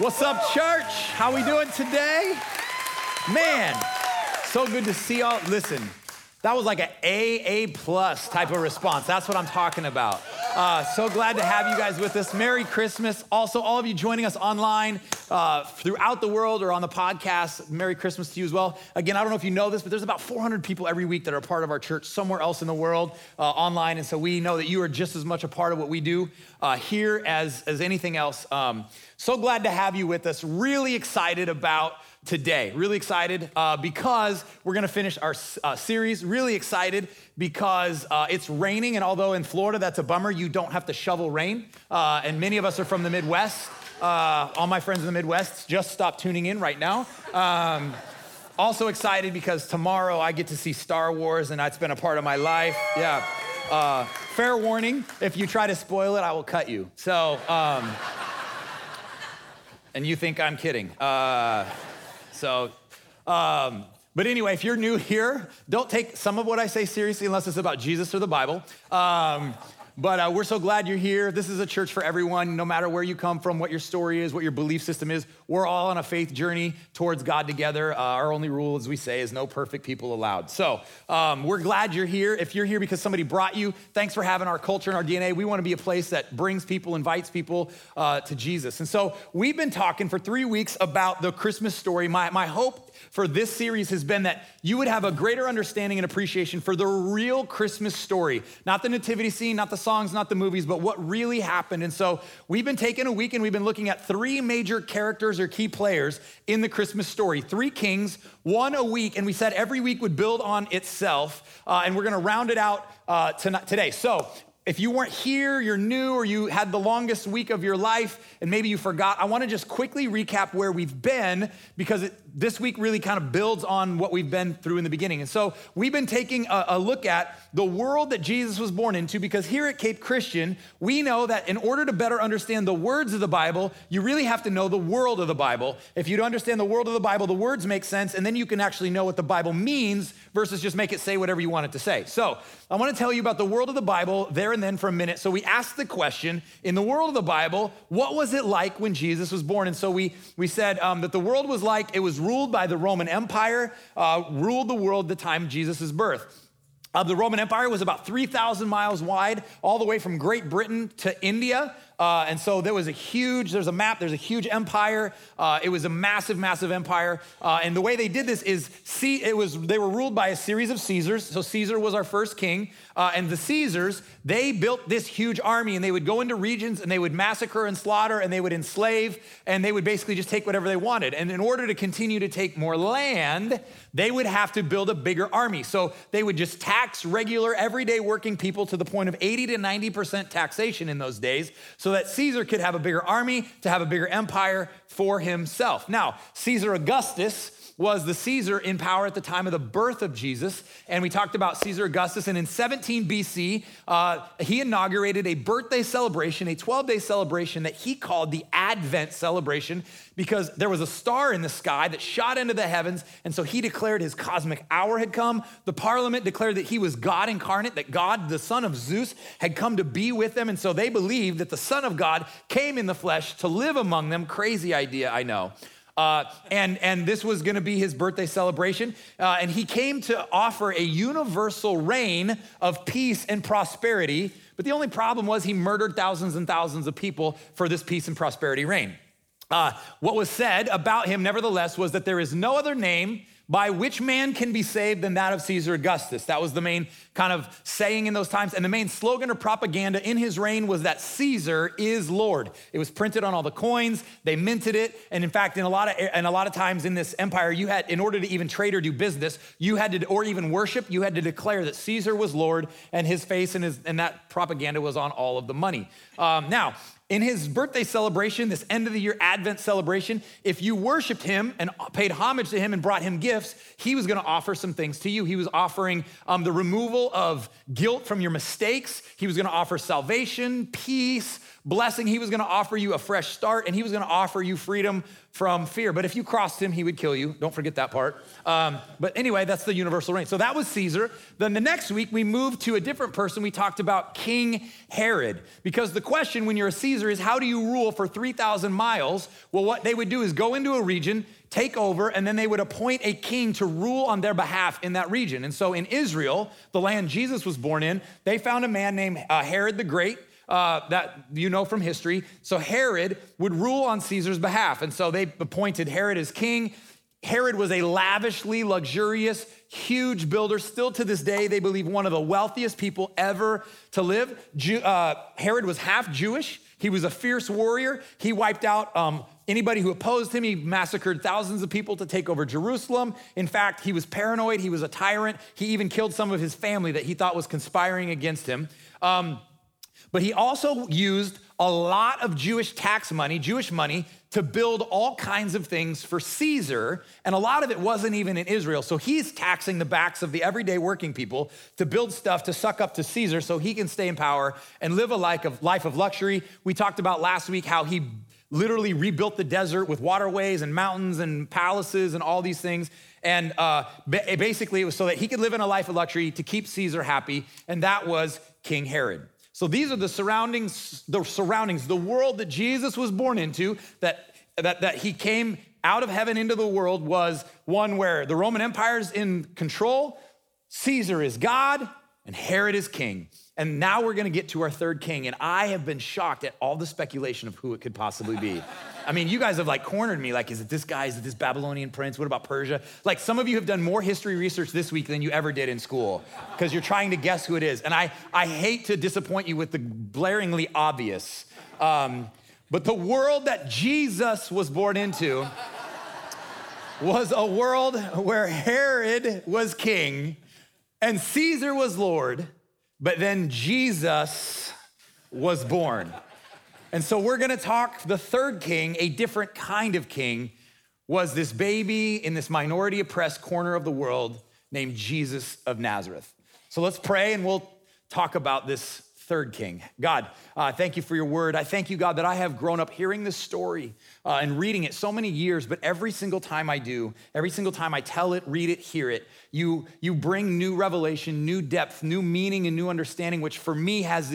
What's up, church? How we doing today? Man, so good to see y'all. Listen, that was like an A+ type of response. That's what I'm talking about. So glad to have you guys with us. Merry Christmas. Also, all of you joining us online throughout the world or on the podcast, Merry Christmas to you as well. Again, I don't know if you know this, but there's about 400 people every week that are part of our church somewhere else in the world online. And so we know that you are just as much a part of what we do here as anything else. So glad to have you with us. Really excited about today. Really excited because we're going to finish our series. Really excited because it's raining. And although in Florida, that's a bummer, you don't have to shovel rain. And many of us are from the Midwest. All my friends in the Midwest just stopped tuning in right now. Also excited because tomorrow I get to see Star Wars, and that's been a part of my life. Yeah. Fair warning, if you try to spoil it, I will cut you. So, and you think I'm kidding. But anyway, if you're new here, don't take some of what I say seriously unless it's about Jesus or the Bible. But we're so glad you're here. This is a church for everyone, no matter where you come from, what your story is, what your belief system is. We're all on a faith journey towards God together. Our only rule, as we say, is no perfect people allowed. So we're glad you're here. If you're here because somebody brought you, thanks for having our culture and our DNA. We want to be a place that brings people, invites people to Jesus. And so we've been talking for 3 weeks about the Christmas story. My hope for this series has been that you would have a greater understanding and appreciation for the real Christmas story, not the nativity scene, not the songs, not the movies, but what really happened. And so we've been taking a week and we've been looking at three major characters or key players in the Christmas story, three kings, one a week. And we said every week would build on itself. And we're going to round it out today. So if you weren't here, you're new, or you had the longest week of your life, and maybe you forgot, I want to just quickly recap where we've been, because this week really kind of builds on what we've been through in the beginning. And so we've been taking a look at the world that Jesus was born into, because here at Cape Christian, we know that in order to better understand the words of the Bible, you really have to know the world of the Bible. If you don't understand the world of the Bible, the words make sense, and then you can actually know what the Bible means versus just make it say whatever you want it to say. So I want to tell you about the world of the Bible there and then for a minute. So we asked the question, in the world of the Bible, what was it like when Jesus was born? And so we said that the world was like, it was ruled by the Roman Empire, ruled the world at the time of Jesus' birth. The Roman Empire was about 3,000 miles wide, all the way from Great Britain to India. And so there's a huge empire. It was a massive empire. And the way they did this is, they were ruled by a series of Caesars. So Caesar was our first king. And the Caesars, they built this huge army, and they would go into regions and they would massacre and slaughter, and they would enslave, and they would basically just take whatever they wanted. And in order to continue to take more land, they would have to build a bigger army. So they would just tax regular, everyday working people to the point of 80 to 90% taxation in those days. So that Caesar could have a bigger army, to have a bigger empire for himself. Now, Caesar Augustus was the Caesar in power at the time of the birth of Jesus. And we talked about Caesar Augustus. And in 17 BC, he inaugurated a birthday celebration, a 12-day celebration that he called the Advent celebration, because there was a star in the sky that shot into the heavens. And so he declared his cosmic hour had come. The parliament declared that he was God incarnate, that God, the son of Zeus, had come to be with them. And so they believed that the Son of God came in the flesh to live among them. Crazy idea, I know. And this was going to be his birthday celebration. And he came to offer a universal reign of peace and prosperity. But the only problem was he murdered thousands and thousands of people for this peace and prosperity reign. What was said about him, nevertheless, was that there is no other name by which man can be saved than that of Caesar Augustus. That was the main kind of saying in those times. And the main slogan or propaganda in his reign was that Caesar is Lord. It was printed on all the coins. They minted it. And in fact, in a lot of times in this empire, you had, in order to even trade or do business, you had to, or even worship, you had to declare that Caesar was Lord, and his face and that propaganda was on all of the money. Now, in his birthday celebration, this end of the year Advent celebration, if you worshiped him and paid homage to him and brought him gifts, gifts, he was gonna offer some things to you. He was offering the removal of guilt from your mistakes. He was gonna offer salvation, peace, blessing. He was gonna offer you a fresh start, and he was gonna offer you freedom from fear. But if you crossed him, he would kill you. Don't forget that part. But anyway, that's the universal reign. So that was Caesar. Then the next week, we moved to a different person. We talked about King Herod, because the question when you're a Caesar is, how do you rule for 3,000 miles? Well, what they would do is go into a region, take over, and then they would appoint a king to rule on their behalf in that region. And so in Israel, the land Jesus was born in, they found a man named Herod the Great, that you know from history. So Herod would rule on Caesar's behalf. And so they appointed Herod as king. Herod was a lavishly luxurious, huge builder. Still to this day, they believe one of the wealthiest people ever to live. Herod was half Jewish. He was a fierce warrior. He wiped out anybody who opposed him. He massacred thousands of people to take over Jerusalem. In fact, he was paranoid. He was a tyrant. He even killed some of his family that he thought was conspiring against him. But he also used a lot of Jewish tax money, Jewish money, to build all kinds of things for Caesar, and a lot of it wasn't even in Israel. So he's taxing the backs of the everyday working people to build stuff to suck up to Caesar so he can stay in power and live a life of luxury. We talked about last week how he literally rebuilt the desert with waterways and mountains and palaces and all these things. And basically it was so that he could live in a life of luxury to keep Caesar happy, and that was King Herod. So these are the surroundings, the world that Jesus was born into, that he came out of heaven into the world, was one where the Roman Empire's in control, Caesar is God, and Herod is king. And now we're gonna get to our third king, and I have been shocked at all the speculation of who it could possibly be. I mean, you guys have like cornered me, like, is it this guy, is it this Babylonian prince, what about Persia? Like, some of you have done more history research this week than you ever did in school, because you're trying to guess who it is. And I hate to disappoint you with the blaringly obvious, but the world that Jesus was born into was a world where Herod was king and Caesar was Lord, but then Jesus was born. And so we're gonna talk the third king, a different kind of king, was this baby in this minority oppressed corner of the world named Jesus of Nazareth. So let's pray and we'll talk about this third king. God, thank you for your word. I thank you, God, that I have grown up hearing this story and reading it so many years, but every single time I do, every single time I tell it, read it, hear it, you bring new revelation, new depth, new meaning, and new understanding, which for me has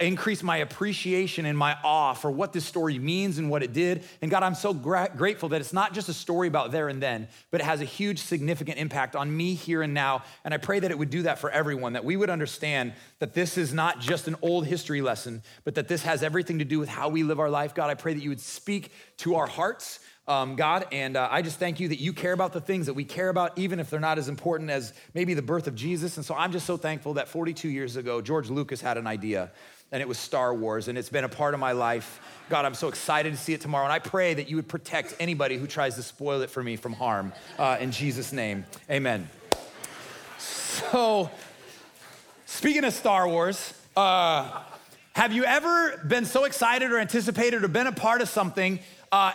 increase my appreciation and my awe for what this story means and what it did. And God, I'm so grateful that it's not just a story about there and then, but it has a huge, significant impact on me here and now. And I pray that it would do that for everyone, that we would understand that this is not just an old history lesson, but that this has everything to do with how we live our life. God, I pray that you would speak to our hearts, God, and I just thank you that you care about the things that we care about, even if they're not as important as maybe the birth of Jesus. And so I'm just so thankful that 42 years ago, George Lucas had an idea, and it was Star Wars, and it's been a part of my life. God, I'm so excited to see it tomorrow, and I pray that you would protect anybody who tries to spoil it for me from harm. In Jesus' name, amen. So, speaking of Star Wars, have you ever been so excited or anticipated or been a part of something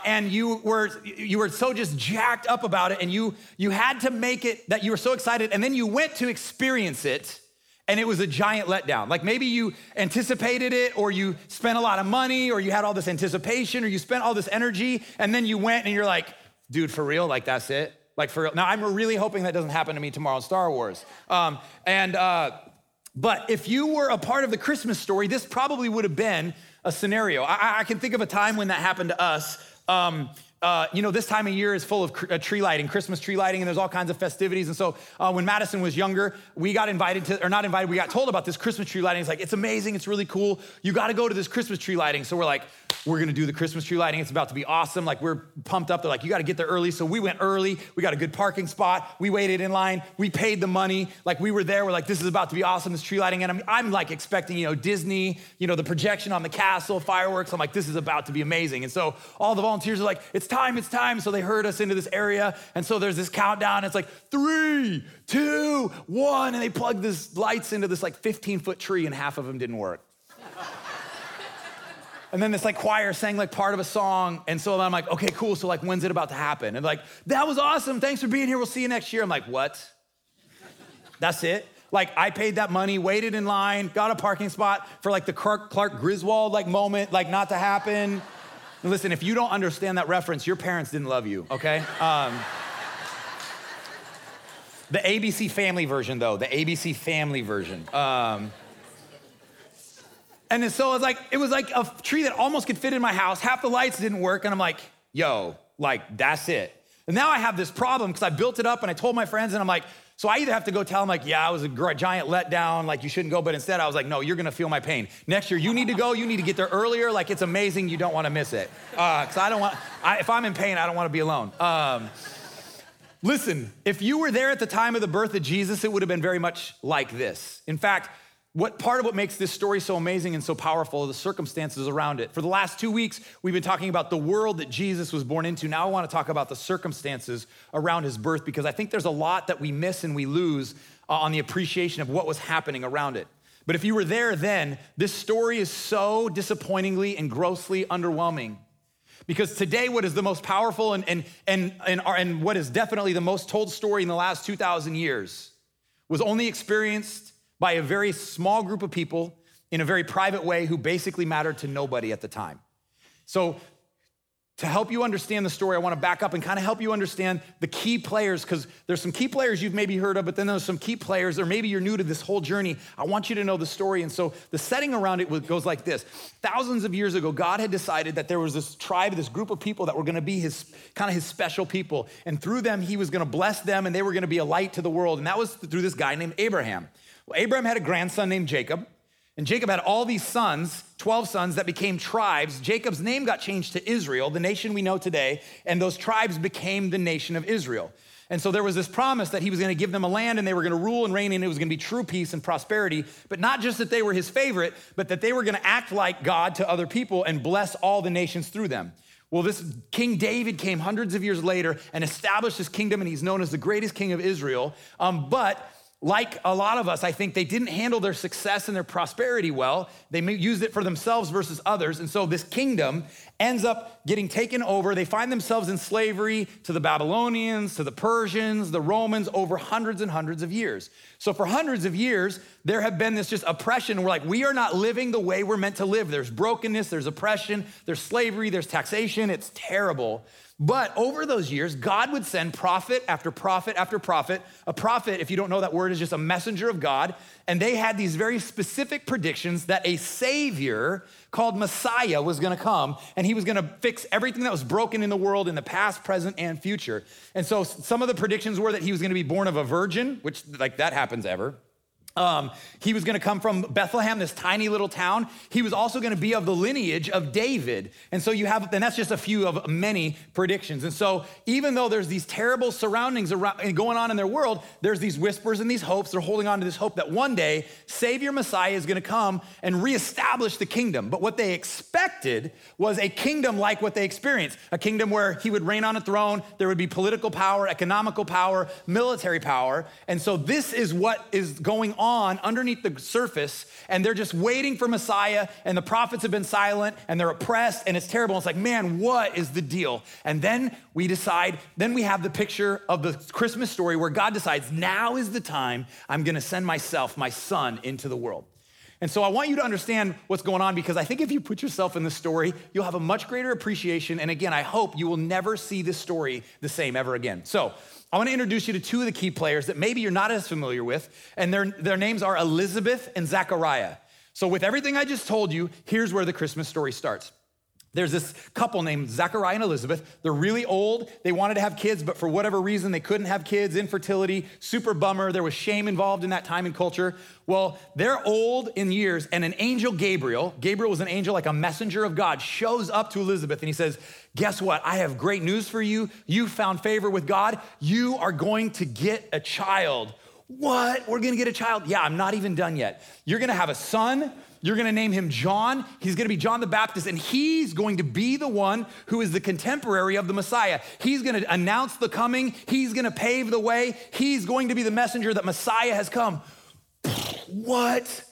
and you were so just jacked up about it, and you had to make it that you were so excited, and then you went to experience it, and it was a giant letdown. Like, maybe you anticipated it, or you spent a lot of money, or you had all this anticipation, or you spent all this energy, and then you went and you're like, dude, for real? Like, that's it? Like, for real? Now, I'm really hoping that doesn't happen to me tomorrow in Star Wars. But if you were a part of the Christmas story, this probably would have been a scenario. I can think of a time when that happened to us. This time of year is full of tree lighting, Christmas tree lighting, and there's all kinds of festivities. And so when Madison was younger, we got told about this Christmas tree lighting. It's like, it's amazing, it's really cool. You gotta go to this Christmas tree lighting. So we're like, we're gonna do the Christmas tree lighting. It's about to be awesome. Like, we're pumped up. They're like, you gotta get there early. So we went early. We got a good parking spot. We waited in line. We paid the money. Like, we were there. We're like, this is about to be awesome, this tree lighting. And I'm like expecting, Disney, the projection on the castle, fireworks. I'm like, this is about to be amazing. And so all the volunteers are like, it's time. So they herd us into this area. And so there's this countdown. It's like 3, 2, 1. And they plugged these lights into this like 15-foot tree, and half of them didn't work. And then this like choir sang like part of a song. And so I'm like, okay, cool. So like, when's it about to happen? And like, that was awesome. Thanks for being here. We'll see you next year. I'm like, what? That's it? Like I paid that money, waited in line, got a parking spot for like the Kirk Clark Griswold like moment, like not to happen. And listen, if you don't understand that reference, your parents didn't love you, okay? The ABC Family version though, the ABC Family version. And so it was like a tree that almost could fit in my house. Half the lights didn't work. And I'm like, yo, like that's it. And now I have this problem because I built it up and I told my friends and I'm like, so I either have to go tell them like, yeah, I was a giant letdown, like you shouldn't go. But instead I was like, no, you're gonna feel my pain. Next year you need to go, you need to get there earlier. Like it's amazing, you don't wanna miss it. Cause if I'm in pain, I don't wanna be alone. Listen, if you were there at the time of the birth of Jesus, it would have been very much like this. In fact, what makes this story so amazing and so powerful are the circumstances around it. For the last 2 weeks, we've been talking about the world that Jesus was born into. Now I want to talk about the circumstances around his birth because I think there's a lot that we miss and we lose on the appreciation of what was happening around it. But if you were there then, this story is so disappointingly and grossly underwhelming. Because today, what is the most powerful and what is definitely the most told story in the last 2,000 years was only experienced by a very small group of people in a very private way who basically mattered to nobody at the time. So to help you understand the story, I wanna back up and kinda help you understand the key players, because there's some key players you've maybe heard of, but then there's some key players, or maybe you're new to this whole journey. I want you to know the story. And so the setting around it goes like this. Thousands of years ago, God had decided that there was this tribe, this group of people that were gonna be his special people. And through them, he was gonna bless them and they were gonna be a light to the world. And that was through this guy named Abraham. Well, Abraham had a grandson named Jacob, and Jacob had all these sons, 12 sons that became tribes. Jacob's name got changed to Israel, the nation we know today, and those tribes became the nation of Israel. And so there was this promise that he was gonna give them a land and they were gonna rule and reign and it was gonna be true peace and prosperity, but not just that they were his favorite, but that they were gonna act like God to other people and bless all the nations through them. Well, this King David came hundreds of years later and established his kingdom, and he's known as the greatest king of Israel, but like a lot of us, I think they didn't handle their success and their prosperity well. They used it for themselves versus others. And so this kingdom ends up getting taken over. They find themselves in slavery to the Babylonians, to the Persians, the Romans over hundreds and hundreds of years. So for hundreds of years, there have been this just oppression. We're like, we are not living the way we're meant to live. There's brokenness, there's oppression, there's slavery, there's taxation. It's terrible. But over those years, God would send prophet after prophet after prophet. A prophet, if you don't know that word, is just a messenger of God. And they had these very specific predictions that a savior called Messiah was gonna come, and he was gonna fix everything that was broken in the world in the past, present, and future. And so some of the predictions were that he was gonna be born of a virgin, which like that happens ever. He was gonna come from Bethlehem, this tiny little town. He was also gonna be of the lineage of David. And so and that's just a few of many predictions. And so even though there's these terrible surroundings going on in their world, there's these whispers and these hopes. They're holding on to this hope that one day, Savior Messiah is gonna come and reestablish the kingdom. But what they expected was a kingdom like what they experienced, a kingdom where he would reign on a throne, there would be political power, economical power, military power. And so this is what is going on underneath the surface, and they're just waiting for Messiah, and the prophets have been silent, and they're oppressed, and it's terrible. It's like, man, what is the deal? And then we have the picture of the Christmas story where God decides, now is the time I'm gonna send my son, into the world. And so I want you to understand what's going on, because I think if you put yourself in this story, you'll have a much greater appreciation. And again, I hope you will never see this story the same ever again. So I wanna introduce you to two of the key players that maybe you're not as familiar with, and their names are Elizabeth and Zechariah. So with everything I just told you, here's where the Christmas story starts. There's this couple named Zechariah and Elizabeth. They're really old. They wanted to have kids, but for whatever reason, they couldn't have kids, infertility, super bummer. There was shame involved in that time and culture. Well, they're old in years, and an angel, Gabriel was an angel, like a messenger of God, shows up to Elizabeth and he says, guess what? I have great news for you. You found favor with God. You are going to get a child. What? We're gonna get a child? Yeah, I'm not even done yet. You're gonna have a son. You're gonna name him John. He's gonna be John the Baptist, and he's going to be the one who is the contemporary of the Messiah. He's gonna announce the coming. He's gonna pave the way. He's going to be the messenger that Messiah has come. What?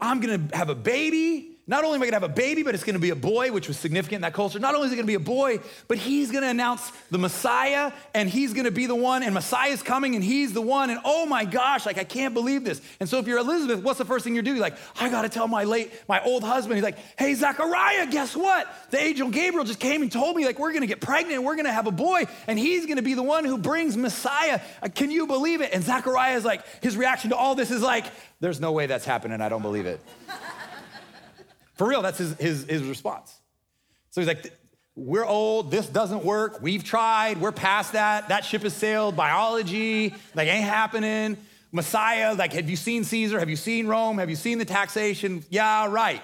I'm gonna have a baby? Not only am I gonna have a baby, but it's gonna be a boy, which was significant in that culture. Not only is it gonna be a boy, but he's gonna announce the Messiah, and he's gonna be the one, and Messiah's coming, and he's the one, and oh my gosh, like I can't believe this. And so if you're Elizabeth, what's the first thing you do? You're like, I gotta tell my old husband. He's like, hey, Zechariah, guess what? The angel Gabriel just came and told me, like, we're gonna get pregnant, we're gonna have a boy, and he's gonna be the one who brings Messiah. Can you believe it? And Zechariah's like, his reaction to all this is like, there's no way that's happening, I don't believe it. For real, that's his response. So he's like, we're old, this doesn't work, we've tried, we're past that ship has sailed, biology, like ain't happening. Messiah, like have you seen Caesar? Have you seen Rome? Have you seen the taxation? Yeah, right.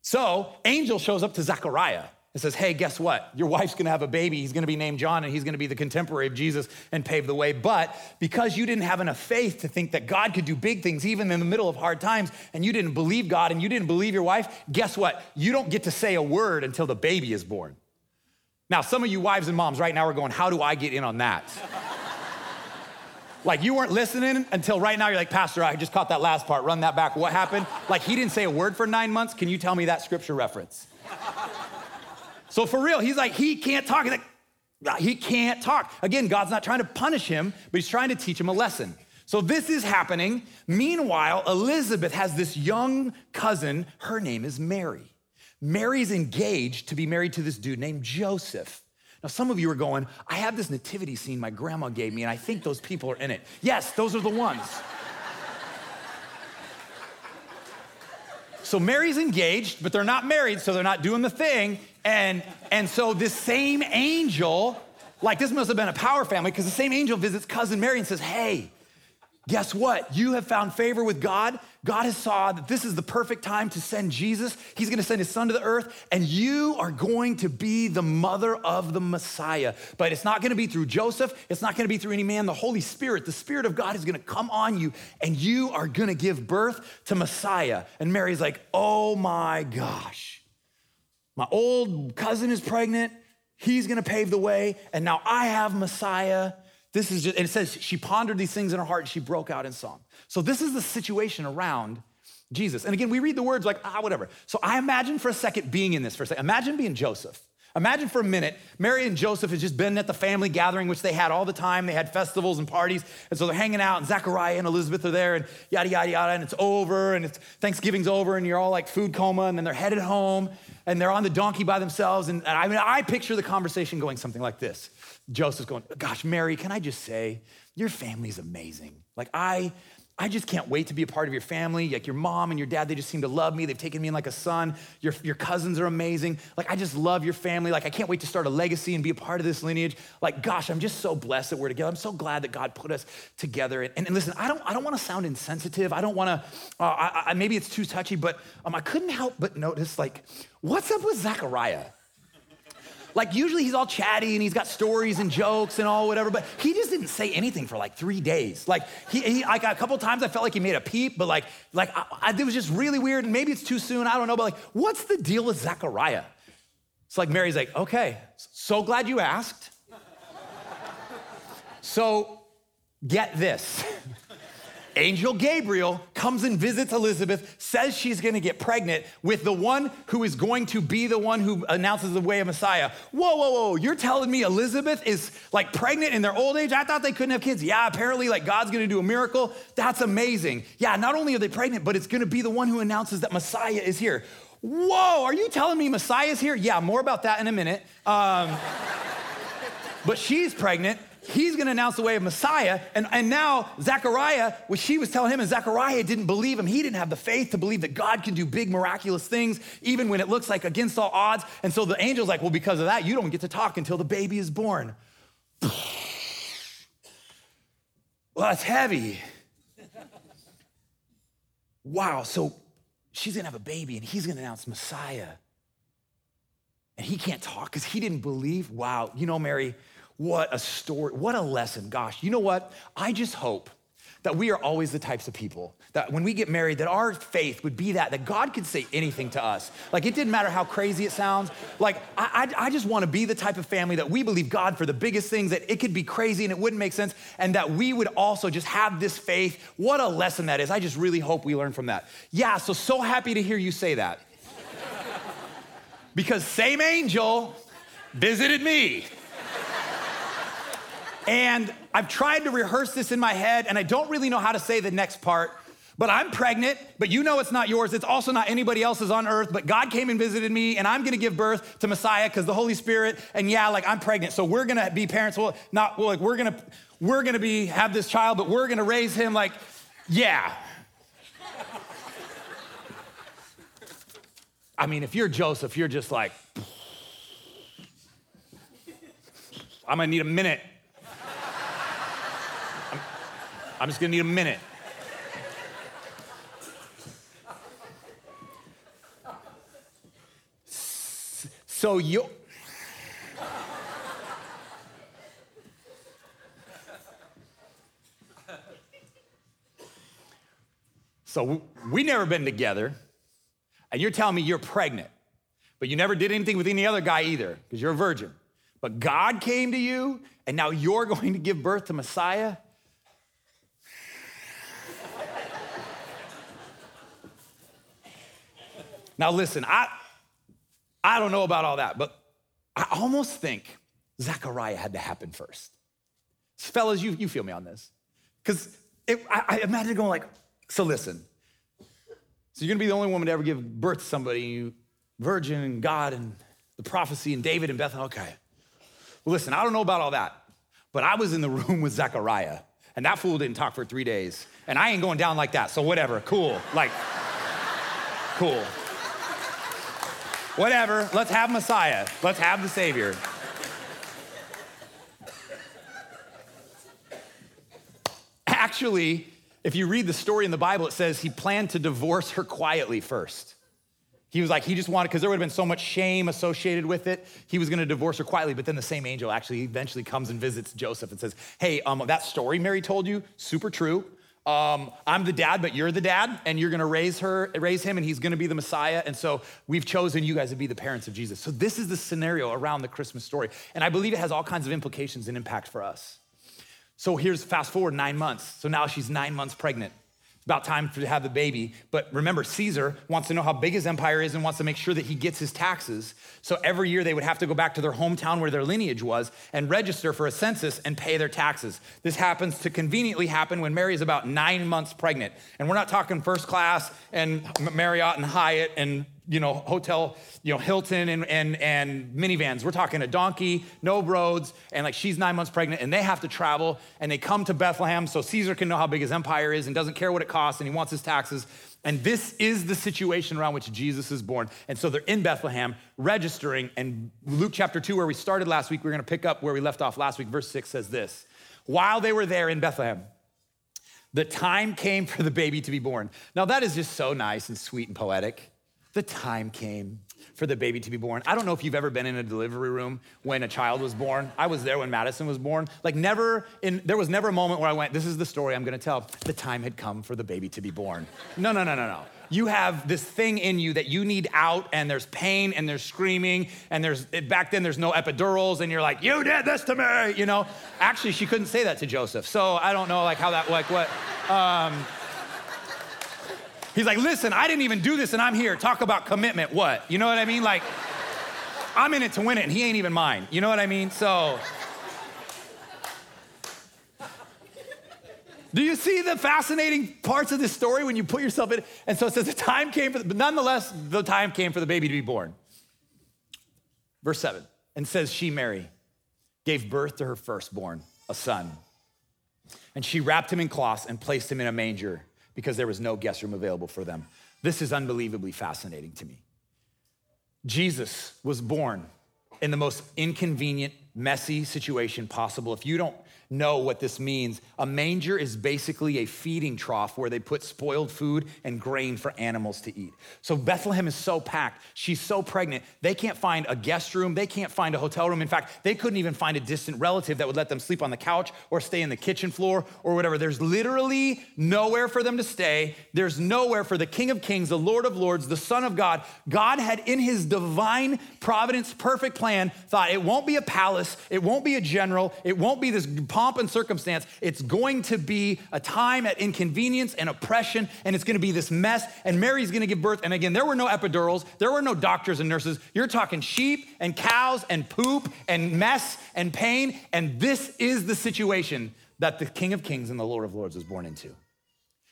So angel shows up to Zechariah and says, hey, guess what? Your wife's gonna have a baby, he's gonna be named John, and he's gonna be the contemporary of Jesus and pave the way. But because you didn't have enough faith to think that God could do big things even in the middle of hard times, and you didn't believe God and you didn't believe your wife, guess what? You don't get to say a word until the baby is born. Now, some of you wives and moms right now are going, how do I get in on that? Like you weren't listening until right now, you're like, Pastor, I just caught that last part, run that back, what happened? Like he didn't say a word for 9 months, can you tell me that scripture reference? So for real, he's like, he can't talk. He's like, he can't talk. Again, God's not trying to punish him, but he's trying to teach him a lesson. So this is happening. Meanwhile, Elizabeth has this young cousin. Her name is Mary. Mary's engaged to be married to this dude named Joseph. Now, some of you are going, I have this nativity scene my grandma gave me, and I think those people are in it. Yes, those are the ones. So Mary's engaged, but they're not married, so they're not doing the thing. And so this same angel, like this must have been a power family, because the same angel visits cousin Mary and says, hey, guess what? You have found favor with God. God has saw that this is the perfect time to send Jesus. He's gonna send his son to the earth, and you are going to be the mother of the Messiah. But it's not gonna be through Joseph. It's not gonna be through any man. The Holy Spirit, the Spirit of God is gonna come on you, and you are gonna give birth to Messiah. And Mary's like, oh my gosh. My old cousin is pregnant. He's gonna pave the way, and now I have Messiah. This is just, and it says she pondered these things in her heart and she broke out in song. So this is the situation around Jesus. And again, we read the words like, whatever. So I imagine for a second being in this for a second. Imagine being Joseph. Imagine for a minute, Mary and Joseph had just been at the family gathering, which they had all the time. They had festivals and parties. And so they're hanging out, and Zechariah and Elizabeth are there, and yada, yada, yada. And it's over, and it's Thanksgiving's over, and you're all like food coma, and then they're headed home, and they're on the donkey by themselves. And I mean, I picture the conversation going something like this. Joseph's going, gosh, Mary, can I just say, your family's amazing. Like, I just can't wait to be a part of your family. Like your mom and your dad, they just seem to love me. They've taken me in like a son. Your cousins are amazing. Like, I just love your family. Like, I can't wait to start a legacy and be a part of this lineage. Like, gosh, I'm just so blessed that we're together. I'm so glad that God put us together. And listen, I don't wanna sound insensitive. I don't wanna, maybe it's too touchy, but I couldn't help but notice, like, what's up with Zechariah? Like usually he's all chatty and he's got stories and jokes and all whatever, but he just didn't say anything for like 3 days. Like he like a couple times I felt like he made a peep, but like it was just really weird, and maybe it's too soon, I don't know, but like what's the deal with Zechariah? It's like Mary's like, okay, so glad you asked. So get this. Angel Gabriel comes and visits Elizabeth, says she's gonna get pregnant with the one who is going to be the one who announces the way of Messiah. Whoa, whoa, whoa, you're telling me Elizabeth is like pregnant in their old age? I thought they couldn't have kids. Yeah, apparently like God's gonna do a miracle. That's amazing. Yeah, not only are they pregnant, but it's gonna be the one who announces that Messiah is here. Whoa, are you telling me Messiah's here? Yeah, more about that in a minute. But she's pregnant. He's gonna announce the way of Messiah. And now Zechariah, what she was telling him, and Zechariah didn't believe him. He didn't have the faith to believe that God can do big miraculous things, even when it looks like against all odds. And so the angel's like, well, because of that, you don't get to talk until the baby is born. Well, that's heavy. Wow, so she's gonna have a baby and he's gonna announce Messiah. And he can't talk because he didn't believe. Wow, Mary, what a story, what a lesson. Gosh, you know what? I just hope that we are always the types of people that when we get married, that our faith would be that God could say anything to us. Like, it didn't matter how crazy it sounds. Like, I just wanna be the type of family that we believe God for the biggest things, that it could be crazy and it wouldn't make sense, and that we would also just have this faith. What a lesson that is. I just really hope we learn from that. Yeah, so happy to hear you say that. Because same angel visited me. And I've tried to rehearse this in my head, and I don't really know how to say the next part, but I'm pregnant, but you know it's not yours. It's also not anybody else's on earth, but God came and visited me, and I'm gonna give birth to Messiah because the Holy Spirit, and yeah, like, I'm pregnant, so we're gonna be parents. Well, not, well, like, we're gonna have this child, but we're gonna raise him, like, yeah. I mean, if you're Joseph, you're just like, I'm gonna need a minute. I'm just gonna need a minute. So you. So we never been together, and you're telling me you're pregnant, but you never did anything with any other guy either, because you're a virgin. But God came to you, and now you're going to give birth to Messiah? Now listen, I don't know about all that, but I almost think Zechariah had to happen first. Fellas, you feel me on this. Because I imagine going like, so listen, so you're gonna be the only woman to ever give birth to somebody, you virgin and God and the prophecy and David and Bethlehem, okay. Well, listen, I don't know about all that, but I was in the room with Zechariah, and that fool didn't talk for 3 days, and I ain't going down like that, so whatever, cool, like, cool. Whatever, let's have Messiah. Let's have the Savior. Actually, if you read the story in the Bible, it says he planned to divorce her quietly first. He was like, he just wanted, because there would have been so much shame associated with it, he was gonna divorce her quietly, but then the same angel actually eventually comes and visits Joseph and says, hey, that story Mary told you, super true. I'm the dad, but you're the dad, and you're gonna raise him, and he's gonna be the Messiah, and so we've chosen you guys to be the parents of Jesus. So this is the scenario around the Christmas story, and I believe it has all kinds of implications and impact for us. So here's, fast forward 9 months. So now she's 9 months pregnant. It's about time to have the baby, but remember, Caesar wants to know how big his empire is and wants to make sure that he gets his taxes, so every year they would have to go back to their hometown where their lineage was and register for a census and pay their taxes. This happens to conveniently happen when Mary is about 9 months pregnant, and we're not talking first class and Marriott and Hyatt and, you know, hotel, you know, Hilton and minivans. We're talking a donkey, no roads, and like, she's 9 months pregnant, and they have to travel, and they come to Bethlehem so Caesar can know how big his empire is and doesn't care what it costs, and he wants his taxes. And this is the situation around which Jesus is born. And so they're in Bethlehem registering, and Luke chapter 2, where we started last week, we're gonna pick up where we left off last week. Verse 6 says this: while they were there in Bethlehem, the time came for the baby to be born. Now that is just so nice and sweet and poetic. The time came for the baby to be born. I don't know if you've ever been in a delivery room when a child was born. I was there when Madison was born. Like, there was never a moment where I went, this is the story I'm gonna tell. The time had come for the baby to be born. No. You have this thing in you that you need out, and there's pain, and there's screaming, and back then there's no epidurals, and you're like, you did this to me, you know? Actually, she couldn't say that to Joseph. So I don't know like how that, like what. He's like, listen, I didn't even do this and I'm here. Talk about commitment, what? You know what I mean? Like, I'm in it to win it and he ain't even mine. You know what I mean? So, do you see the fascinating parts of this story when you put yourself in it? And so it says the time came for the baby to be born. Verse 7, and says she, Mary, gave birth to her firstborn, a son. And she wrapped him in cloths and placed him in a manger, because there was no guest room available for them. This is unbelievably fascinating to me. Jesus was born in the most inconvenient messy situation possible. If you don't know what this means, a manger is basically a feeding trough where they put spoiled food and grain for animals to eat. So Bethlehem is so packed. She's so pregnant. They can't find a guest room. They can't find a hotel room. In fact, they couldn't even find a distant relative that would let them sleep on the couch or stay in the kitchen floor or whatever. There's literally nowhere for them to stay. There's nowhere for the King of Kings, the Lord of Lords, the Son of God. God had in his divine providence, perfect plan, thought it won't be a palace. It won't be a general. It won't be this pomp and circumstance. It's going to be a time at inconvenience and oppression, and it's going to be this mess, and Mary's going to give birth. And again, there were no epidurals. There were no doctors and nurses. You're talking sheep and cows and poop and mess and pain, and this is the situation that the King of Kings and the Lord of Lords was born into.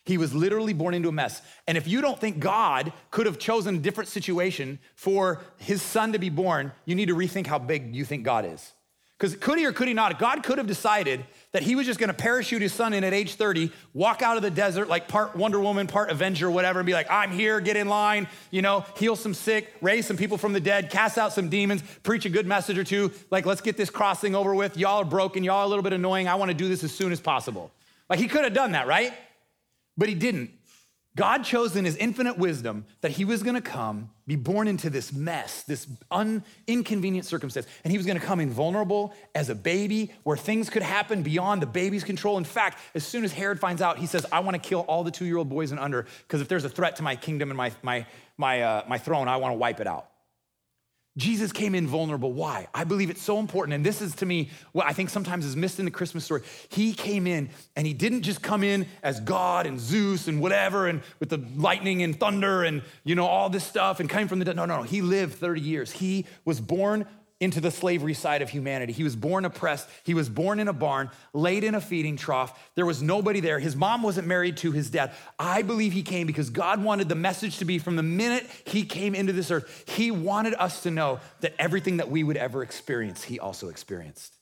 He was literally born into a mess. And if you don't think God could have chosen a different situation for his son to be born, you need to rethink how big you think God is. Because could he or could he not? God could have decided that he was just going to parachute his son in at age 30, walk out of the desert like part Wonder Woman, part Avenger, whatever, and be like, I'm here, get in line, heal some sick, raise some people from the dead, cast out some demons, preach a good message or two. Like, let's get this crossing over with. Y'all are broken. Y'all are a little bit annoying. I want to do this as soon as possible. Like, he could have done that, right? But he didn't. God chose in his infinite wisdom that he was going to come, be born into this mess, this inconvenient circumstance, and he was going to come in vulnerable as a baby where things could happen beyond the baby's control. In fact, as soon as Herod finds out, he says, I want to kill all the 2-year-old boys and under, because if there's a threat to my kingdom and my throne, I want to wipe it out. Jesus came in vulnerable. Why? I believe it's so important. And this is, to me, what I think sometimes is missed in the Christmas story. He came in, and he didn't just come in as God and Zeus and whatever, and with the lightning and thunder and, all this stuff, and came from the dead. No. He lived 30 years. He was born into the slavery side of humanity. He was born oppressed. He was born in a barn, laid in a feeding trough. There was nobody there. His mom wasn't married to his dad. I believe he came because God wanted the message to be, from the minute he came into this earth, he wanted us to know that everything that we would ever experience, he also experienced.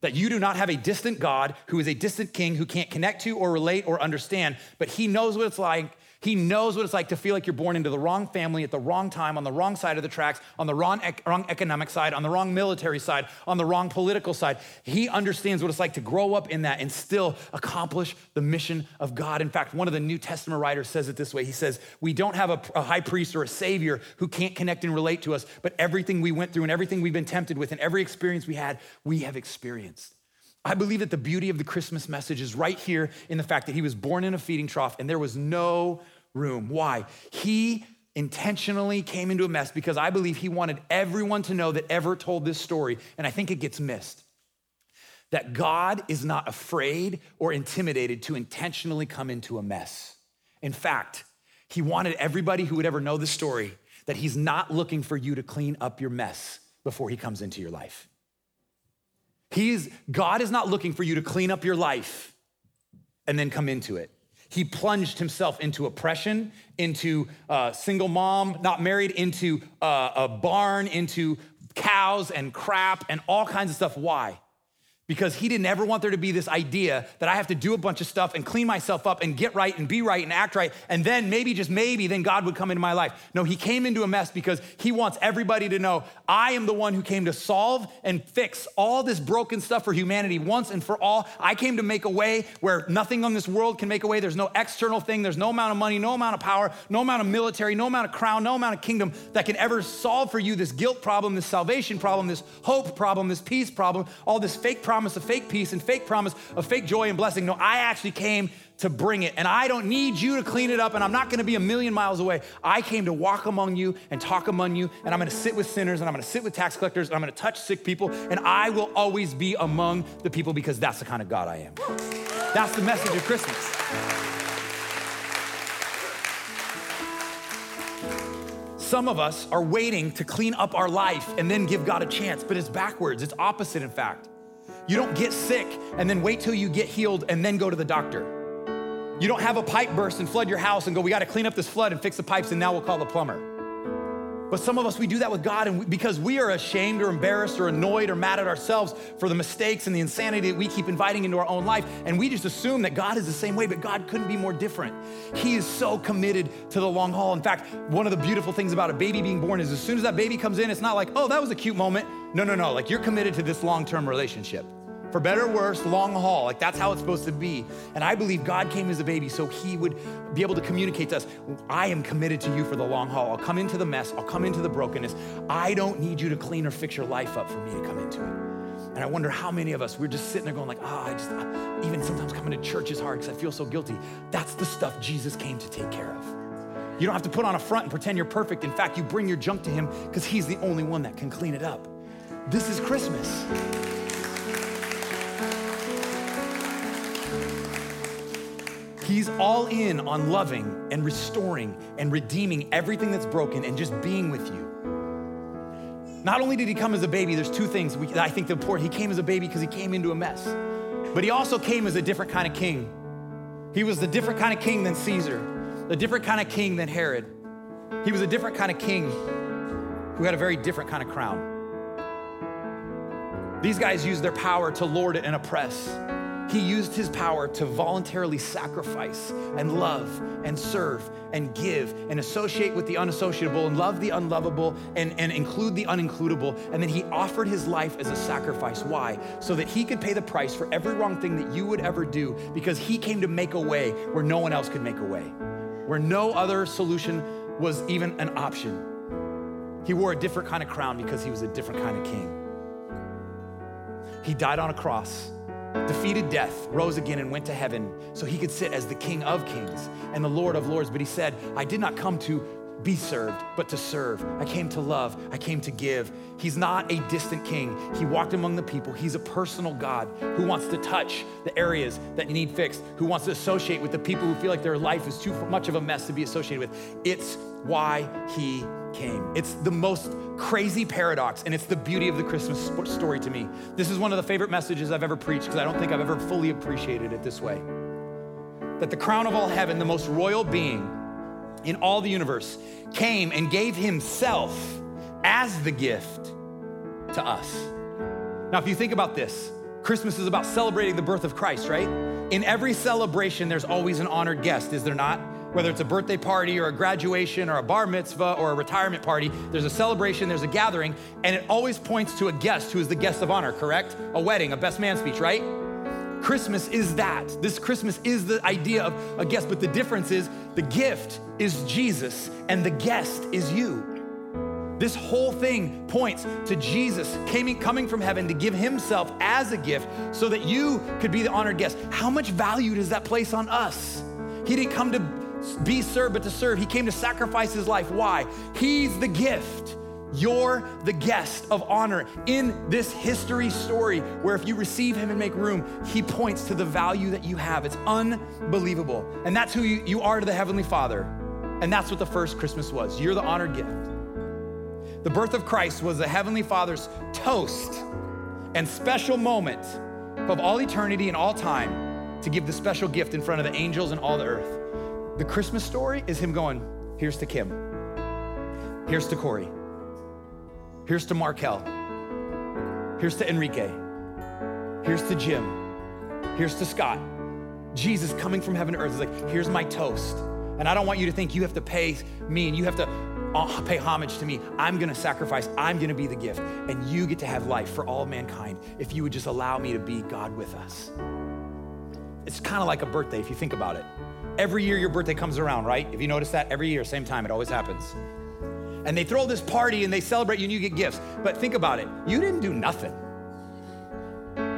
That you do not have a distant God who is a distant king who can't connect to or relate or understand, but he knows what it's like. He knows what it's like to feel like you're born into the wrong family at the wrong time, on the wrong side of the tracks, on the wrong economic side, on the wrong military side, on the wrong political side. He understands what it's like to grow up in that and still accomplish the mission of God. In fact, one of the New Testament writers says it this way. He says, we don't have a high priest or a savior who can't connect and relate to us, but everything we went through and everything we've been tempted with and every experience we had, we have experienced. I believe that the beauty of the Christmas message is right here in the fact that he was born in a feeding trough and there was no room. Why? He intentionally came into a mess because I believe he wanted everyone to know that ever told this story, and I think it gets missed, that God is not afraid or intimidated to intentionally come into a mess. In fact, he wanted everybody who would ever know the story that he's not looking for you to clean up your mess before he comes into your life. God is not looking for you to clean up your life and then come into it. He plunged himself into oppression, into single mom, not married, into a barn, into cows and crap and all kinds of stuff. Why? Because he didn't ever want there to be this idea that I have to do a bunch of stuff and clean myself up and get right and be right and act right, and then maybe, just maybe, then God would come into my life. No, he came into a mess because he wants everybody to know, I am the one who came to solve and fix all this broken stuff for humanity once and for all. I came to make a way where nothing on this world can make a way. There's no external thing. There's no amount of money, no amount of power, no amount of military, no amount of crown, no amount of kingdom that can ever solve for you this guilt problem, this salvation problem, this hope problem, this peace problem, all this fake problem. Promise of fake peace and fake promise of fake joy and blessing. No, I actually came to bring it, and I don't need you to clean it up, and I'm not going to be a million miles away. I came to walk among you and talk among you, and I'm going to sit with sinners, and I'm going to sit with tax collectors, and I'm going to touch sick people, and I will always be among the people because that's the kind of God I am. That's the message of Christmas. Some of us are waiting to clean up our life and then give God a chance, but it's backwards. It's opposite, in fact. You don't get sick and then wait till you get healed and then go to the doctor. You don't have a pipe burst and flood your house and go, we got to clean up this flood and fix the pipes, and now we'll call the plumber. But some of us, we do that with God, and because we are ashamed or embarrassed or annoyed or mad at ourselves for the mistakes and the insanity that we keep inviting into our own life, and we just assume that God is the same way, but God couldn't be more different. He is so committed to the long haul. In fact, one of the beautiful things about a baby being born is as soon as that baby comes in, it's not like, oh, that was a cute moment. No, like you're committed to this long-term relationship. For better or worse, long haul, like that's how it's supposed to be. And I believe God came as a baby so he would be able to communicate to us, I am committed to you for the long haul. I'll come into the mess, I'll come into the brokenness. I don't need you to clean or fix your life up for me to come into it. And I wonder how many of us, we're just sitting there going like, even sometimes coming to church is hard because I feel so guilty. That's the stuff Jesus came to take care of. You don't have to put on a front and pretend you're perfect. In fact, you bring your junk to him because he's the only one that can clean it up. This is Christmas. He's all in on loving and restoring and redeeming everything that's broken and just being with you. Not only did he come as a baby, there's two things that I think are important. He came as a baby because he came into a mess, but he also came as a different kind of king. He was the different kind of king than Caesar, a different kind of king than Herod. He was a different kind of king who had a very different kind of crown. These guys used their power to lord it and oppress. He used his power to voluntarily sacrifice and love and serve and give and associate with the unassociable and love the unlovable and include the unincludable. And then he offered his life as a sacrifice. Why? So that he could pay the price for every wrong thing that you would ever do, because he came to make a way where no one else could make a way, where no other solution was even an option. He wore a different kind of crown because he was a different kind of king. He died on a cross, defeated death, rose again and went to heaven so he could sit as the King of Kings and the Lord of Lords. But he said, I did not come to be served, but to serve. I came to love. I came to give. He's not a distant king. He walked among the people. He's a personal God who wants to touch the areas that need fixed, who wants to associate with the people who feel like their life is too much of a mess to be associated with. It's why he came. It's the most crazy paradox, and it's the beauty of the Christmas story to me. This is one of the favorite messages I've ever preached because I don't think I've ever fully appreciated it this way. That the crown of all heaven, the most royal being in all the universe, came and gave himself as the gift to us. Now, if you think about this, Christmas is about celebrating the birth of Christ, right? In every celebration, there's always an honored guest, is there not? Whether it's a birthday party or a graduation or a bar mitzvah or a retirement party, there's a celebration, there's a gathering, and it always points to a guest who is the guest of honor, correct? A wedding, a best man speech, right? Christmas is that. This Christmas is the idea of a guest, but the difference is the gift is Jesus and the guest is you. This whole thing points to Jesus coming from heaven to give himself as a gift so that you could be the honored guest. How much value does that place on us? He didn't come to be served, but to serve. He came to sacrifice his life. Why? He's the gift. You're the guest of honor in this history story where if you receive him and make room, he points to the value that you have. It's unbelievable. And that's who you are to the Heavenly Father. And that's what the first Christmas was. You're the honored gift. The birth of Christ was the Heavenly Father's toast and special moment of all eternity and all time to give the special gift in front of the angels and all the earth. The Christmas story is him going, here's to Kim, here's to Corey, here's to Markel, here's to Enrique, here's to Jim, here's to Scott. Jesus coming from heaven to earth is like, here's my toast. And I don't want you to think you have to pay me and you have to pay homage to me. I'm gonna sacrifice, I'm gonna be the gift, and you get to have life for all mankind if you would just allow me to be God with us. It's kind of like a birthday if you think about it. Every year your birthday comes around, right? If you notice that, every year, same time, it always happens. And they throw this party and they celebrate you and you get gifts. But think about it, you didn't do nothing.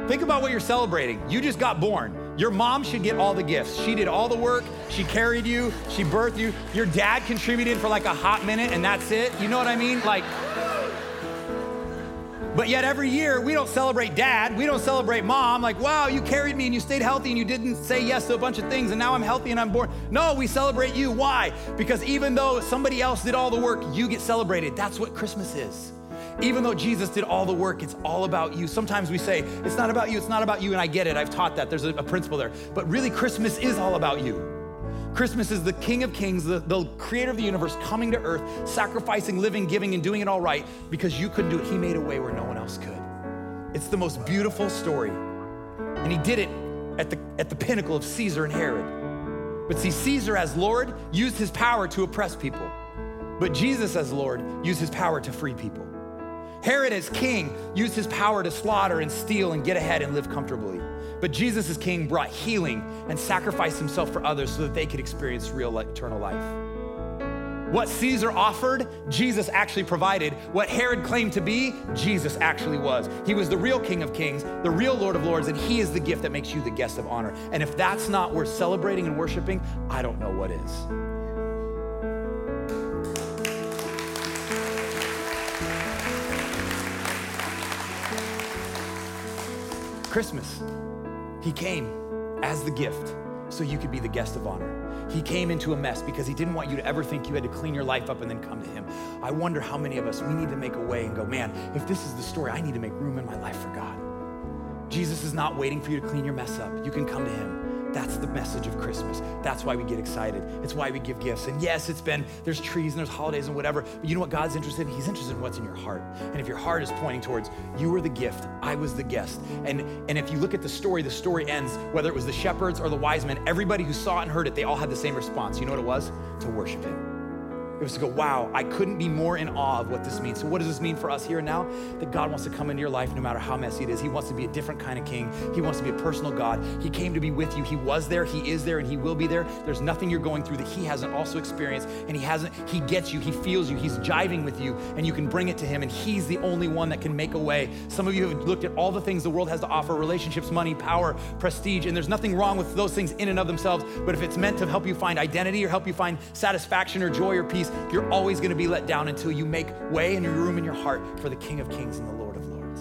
Think about what you're celebrating. You just got born. Your mom should get all the gifts. She did all the work, she carried you, she birthed you. Your dad contributed for like a hot minute and that's it. You know what I mean? Like, but yet every year we don't celebrate dad, we don't celebrate mom, like, wow, you carried me and you stayed healthy and you didn't say yes to a bunch of things and now I'm healthy and I'm born. No, we celebrate you. Why? Because even though somebody else did all the work, you get celebrated. That's what Christmas is. Even though Jesus did all the work, it's all about you. Sometimes we say, it's not about you, and I get it, I've taught that, there's a principle there. But really Christmas is all about you. Christmas is the King of Kings, the creator of the universe, coming to earth, sacrificing, living, giving, and doing it all right because you couldn't do it. He made a way where no one else could. It's the most beautiful story. And he did it at the pinnacle of Caesar and Herod. But see, Caesar as Lord used his power to oppress people. But Jesus as Lord used his power to free people. Herod as king used his power to slaughter and steal and get ahead and live comfortably. But Jesus as king brought healing and sacrificed himself for others so that they could experience real life, eternal life. What Caesar offered, Jesus actually provided. What Herod claimed to be, Jesus actually was. He was the real King of Kings, the real Lord of Lords, and he is the gift that makes you the guest of honor. And if that's not worth celebrating and worshiping, I don't know what is. Christmas, he came as the gift so you could be the guest of honor. He came into a mess because he didn't want you to ever think you had to clean your life up and then come to him. I wonder how many of us, we need to make a way and go, man, if this is the story, I need to make room in my life for God. Jesus is not waiting for you to clean your mess up. You can come to him. That's the message of Christmas. That's why we get excited. It's why we give gifts. And yes, there's trees and there's holidays and whatever, but you know what God's interested in? He's interested in what's in your heart. And if your heart is pointing towards, you were the gift, I was the guest. And if you look at the story ends, whether it was the shepherds or the wise men, everybody who saw it and heard it, they all had the same response. You know what it was? To worship him. It was to go, wow, I couldn't be more in awe of what this means. So what does this mean for us here and now? That God wants to come into your life no matter how messy it is. He wants to be a different kind of king. He wants to be a personal God. He came to be with you. He was there, he is there, and he will be there. There's nothing you're going through that he hasn't also experienced, and he gets you, he feels you, he's jiving with you, and you can bring it to him, and he's the only one that can make a way. Some of you have looked at all the things the world has to offer, relationships, money, power, prestige, and there's nothing wrong with those things in and of themselves, but if it's meant to help you find identity or help you find satisfaction or joy or peace, you're always going to be let down until you make way and room in your heart for the King of Kings and the Lord of Lords.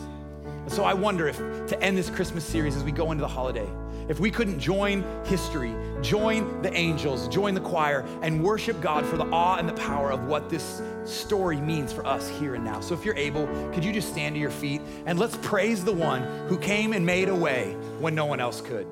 And so I wonder if, to end this Christmas series as we go into the holiday, if we couldn't join history, join the angels, join the choir, and worship God for the awe and the power of what this story means for us here and now. So if you're able, could you just stand to your feet and let's praise the one who came and made a way when no one else could.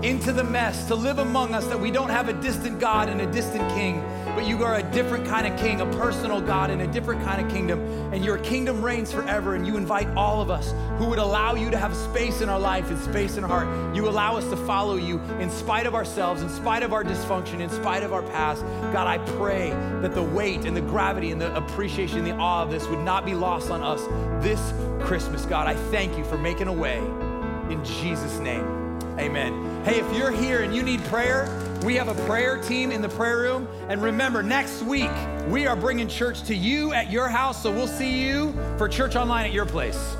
Into the mess, to live among us, that we don't have a distant God and a distant king, but you are a different kind of king, a personal God and a different kind of kingdom, and your kingdom reigns forever. And you invite all of us who would allow you to have space in our life and space in our heart. You allow us to follow you in spite of ourselves, in spite of our dysfunction, in spite of our past. God, I pray that the weight and the gravity and the appreciation and the awe of this would not be lost on us this Christmas. God, I thank you for making a way, in Jesus' name. Amen. Hey, if you're here and you need prayer, we have a prayer team in the prayer room. And remember, next week, we are bringing church to you at your house. So we'll see you for church online at your place.